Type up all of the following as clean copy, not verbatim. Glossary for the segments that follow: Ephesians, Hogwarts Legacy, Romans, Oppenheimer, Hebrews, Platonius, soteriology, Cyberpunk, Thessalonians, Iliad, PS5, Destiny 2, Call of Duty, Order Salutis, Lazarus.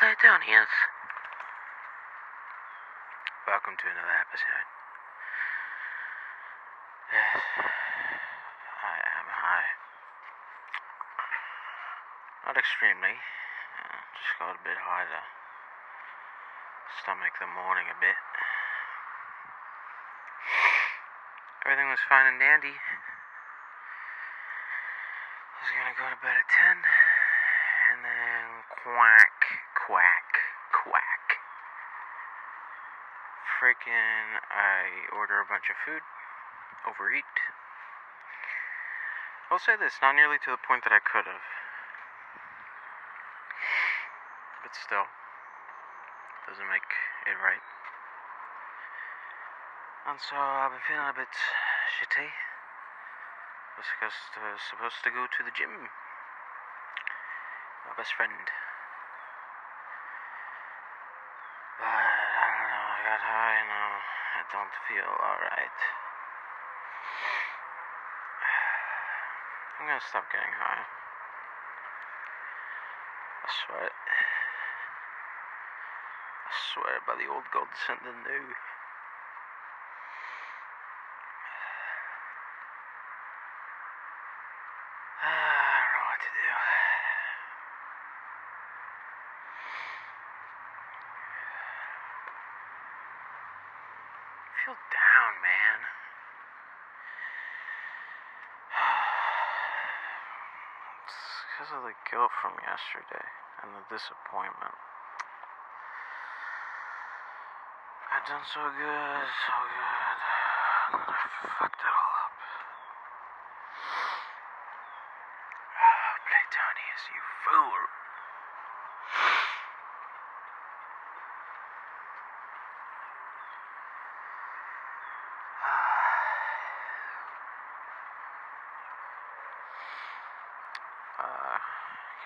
Platonius. Welcome to another episode. Yes, I am high. Not extremely, just got a bit high to stomach the morning a bit. Everything was fine and dandy. I was gonna go to bed at 10, and then quack. Freaking, I order a bunch of food, overeat. I'll say this, not nearly to the point that I could have. But still, doesn't make it right. And so I've been feeling a bit shitty. I was supposed to go to the gym. My best friend. Don't feel alright. I'm gonna stop getting high. I swear by the old gods and the new. I don't know what to do. I feel down, man. It's because of the guilt from yesterday and the disappointment. I've done so good. I fucked it all up. Oh, Platonius, you fool.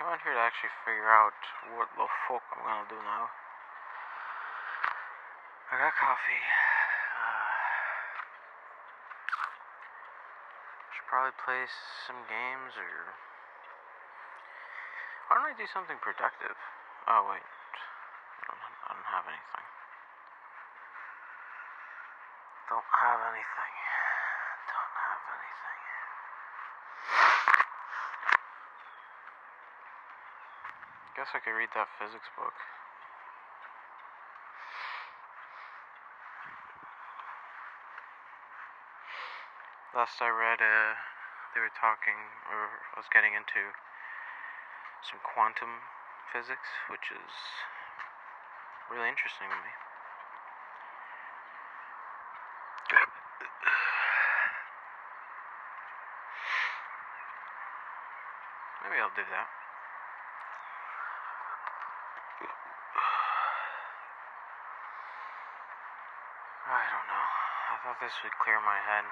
I'm out here to actually figure out what the fuck I'm gonna do now. I got coffee. Should probably play some games or... why don't I do something productive? Oh, wait. I don't have anything. Don't have anything. Guess I could read that physics book. Last I read, they were talking, or I was getting into some quantum physics, which is really interesting to me. Maybe I'll do that. I don't know. I thought this would clear my head.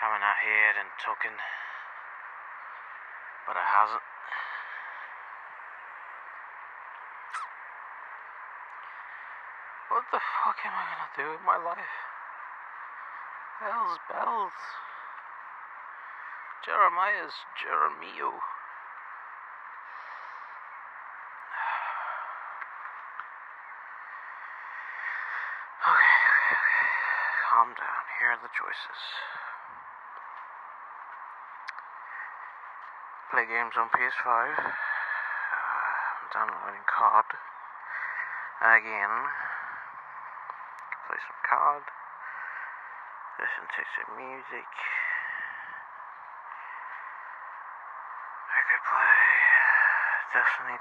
Coming out here and talking. But it hasn't. What the fuck am I gonna do with my life? Hell's bells. Jeremiah's Jeremio. Down. Here are the choices. Play games on PS5. I'm downloading COD. Again. Play some COD. Listen to some music. I could play Destiny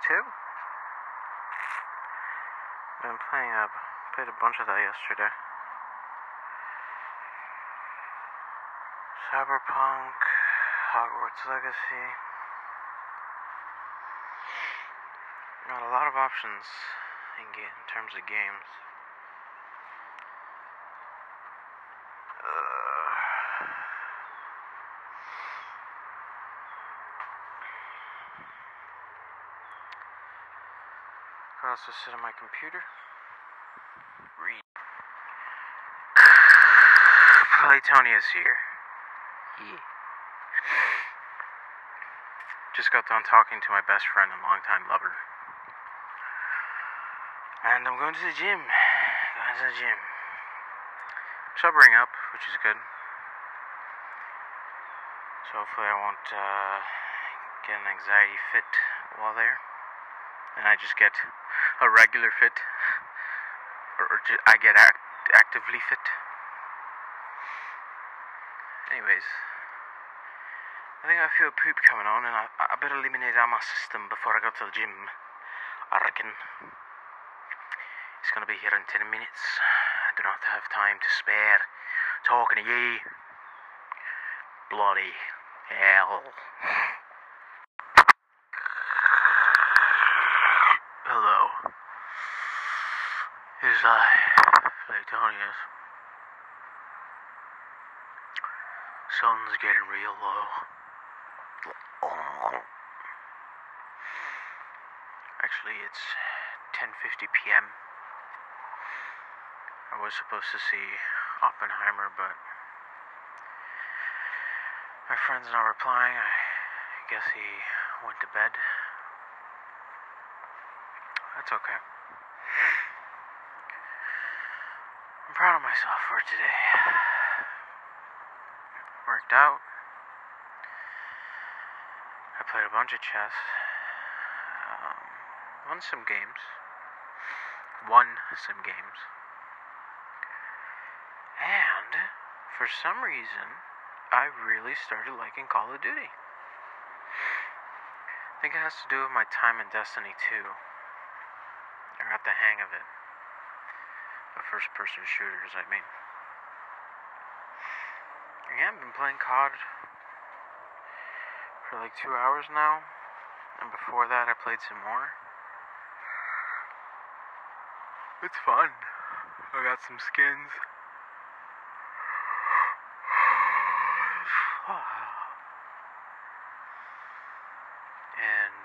2. I've been played a bunch of that yesterday. Cyberpunk, Hogwarts Legacy. Got a lot of options in terms of games. I could also sit on my computer, read. Platonius here. Yeah. Just got done talking to my best friend and longtime lover. And I'm going to the gym. Going to the gym. Sobering up, which is good. So hopefully I won't get an anxiety fit while there. And I just get a regular fit. I get actively fit. Anyways, I think I feel a poop coming on, and I better eliminate out my system before I go to the gym. I reckon it's gonna be here in 10 minutes. I do not have time to spare talking to ye. Bloody hell. Hello. It is I, Platonius. Sun's getting real low. Actually, it's 10:50 p.m. I was supposed to see Oppenheimer, but my friend's not replying. I guess he went to bed. That's okay. I'm proud of myself for today. Worked out. I played a bunch of chess. Won some games. And for some reason, I really started liking Call of Duty. I think it has to do with my time in Destiny 2. I got the hang of it. The first-person shooters, I mean. Yeah, I've been playing COD for like 2 hours now. And before that, I played some more. It's fun. I got some skins. And,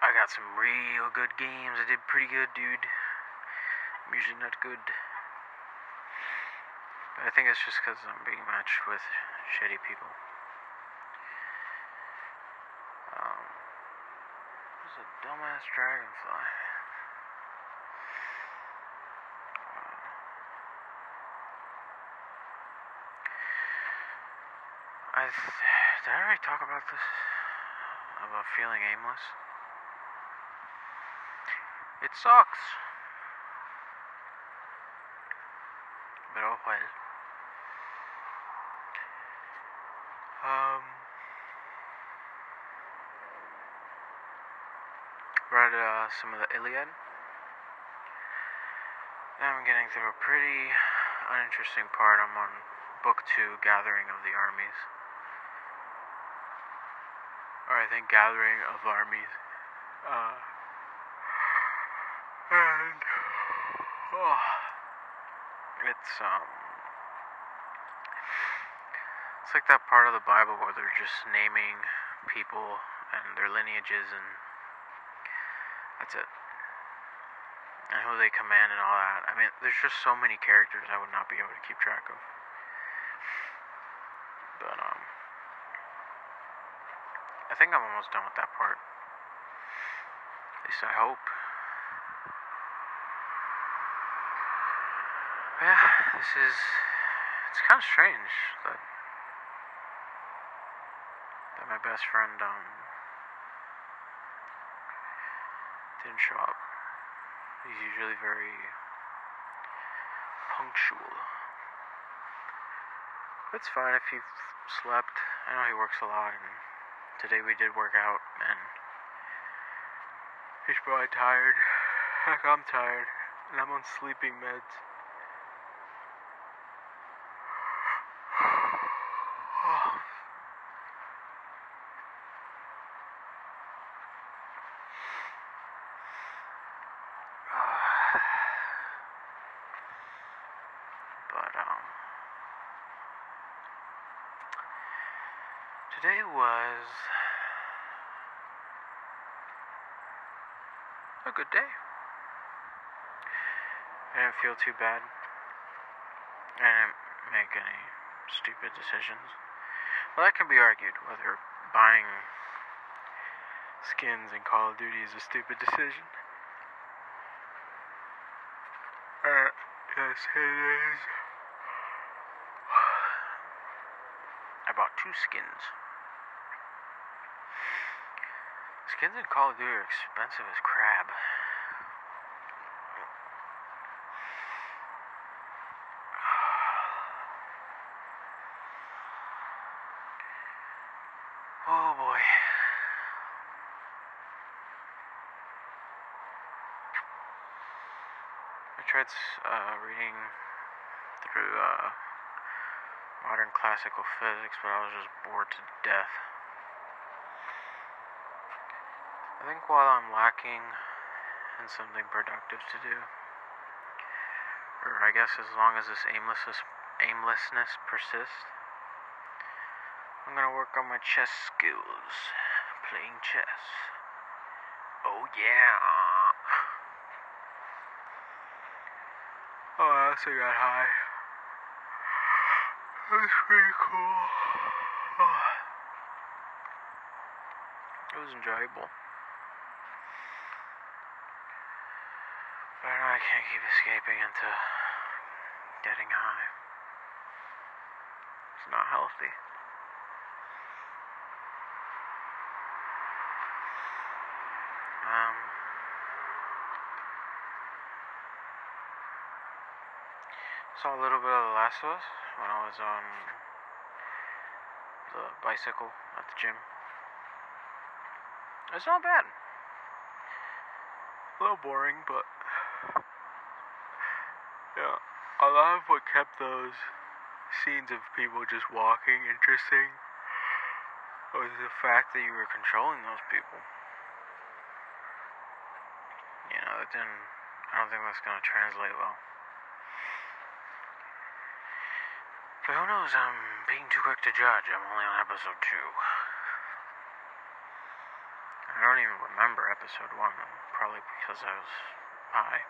I got some real good games. I did pretty good, dude. I'm usually not good. But I think it's just because I'm being matched with shitty people. There's a dumbass dragonfly. Did I already talk about this? About feeling aimless? It sucks. But oh well. Read some of the Iliad. I'm getting through a pretty uninteresting part. I'm on Book 2, Gathering of the Armies. Or I think Gathering of Armies. It's like that part of the Bible where they're just naming people and their lineages, and that's it. And who they command and all that. I mean, there's just so many characters I would not be able to keep track of. But, I think I'm almost done with that part. At least I hope. Yeah, this is... It's kind of strange that my best friend, didn't show up. He's usually very punctual. It's fine if he slept. I know he works a lot, and today we did work out, and he's probably tired. Heck, I'm tired, and I'm on sleeping meds. Oh. But, today was a good day. I didn't feel too bad. I didn't make any stupid decisions. Well, that can be argued, whether buying skins in Call of Duty is a stupid decision. Yes, it is. I bought 2 skins. Skins in Call of Duty are expensive as crap. Oh boy. I tried reading through modern classical physics, but I was just bored to death. I think while I'm lacking in something productive to do, or I guess as long as this aimlessness persists, I'm gonna work on my chess skills, playing chess. Oh yeah! Oh, I also got high. That's pretty cool. Oh. It was enjoyable. But I can't keep escaping into getting high. It's not healthy. Saw a little bit of The Last of Us when I was on the bicycle at the gym. It's not bad. A little boring, but yeah, I love what kept those scenes of people just walking interesting was the fact that you were controlling those people. You know, that didn't, I don't think that's gonna translate well. But who knows, I'm being too quick to judge. I'm only on episode 2. I don't even remember episode 1, probably because I was high.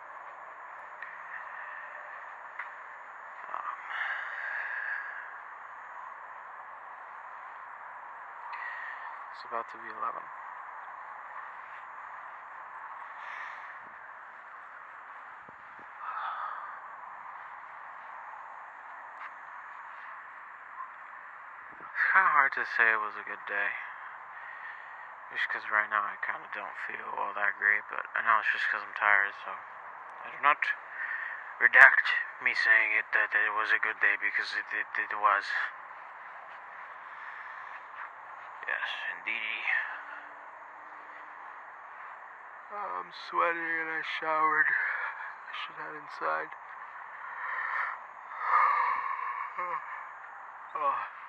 It's about to be 11. It's kind of hard to say it was a good day, just because right now I kind of don't feel all that great, but I know it's just because I'm tired, so I do not redact me saying it that it was a good day, because it was. I'm sweating and I showered. I should head inside. Oh.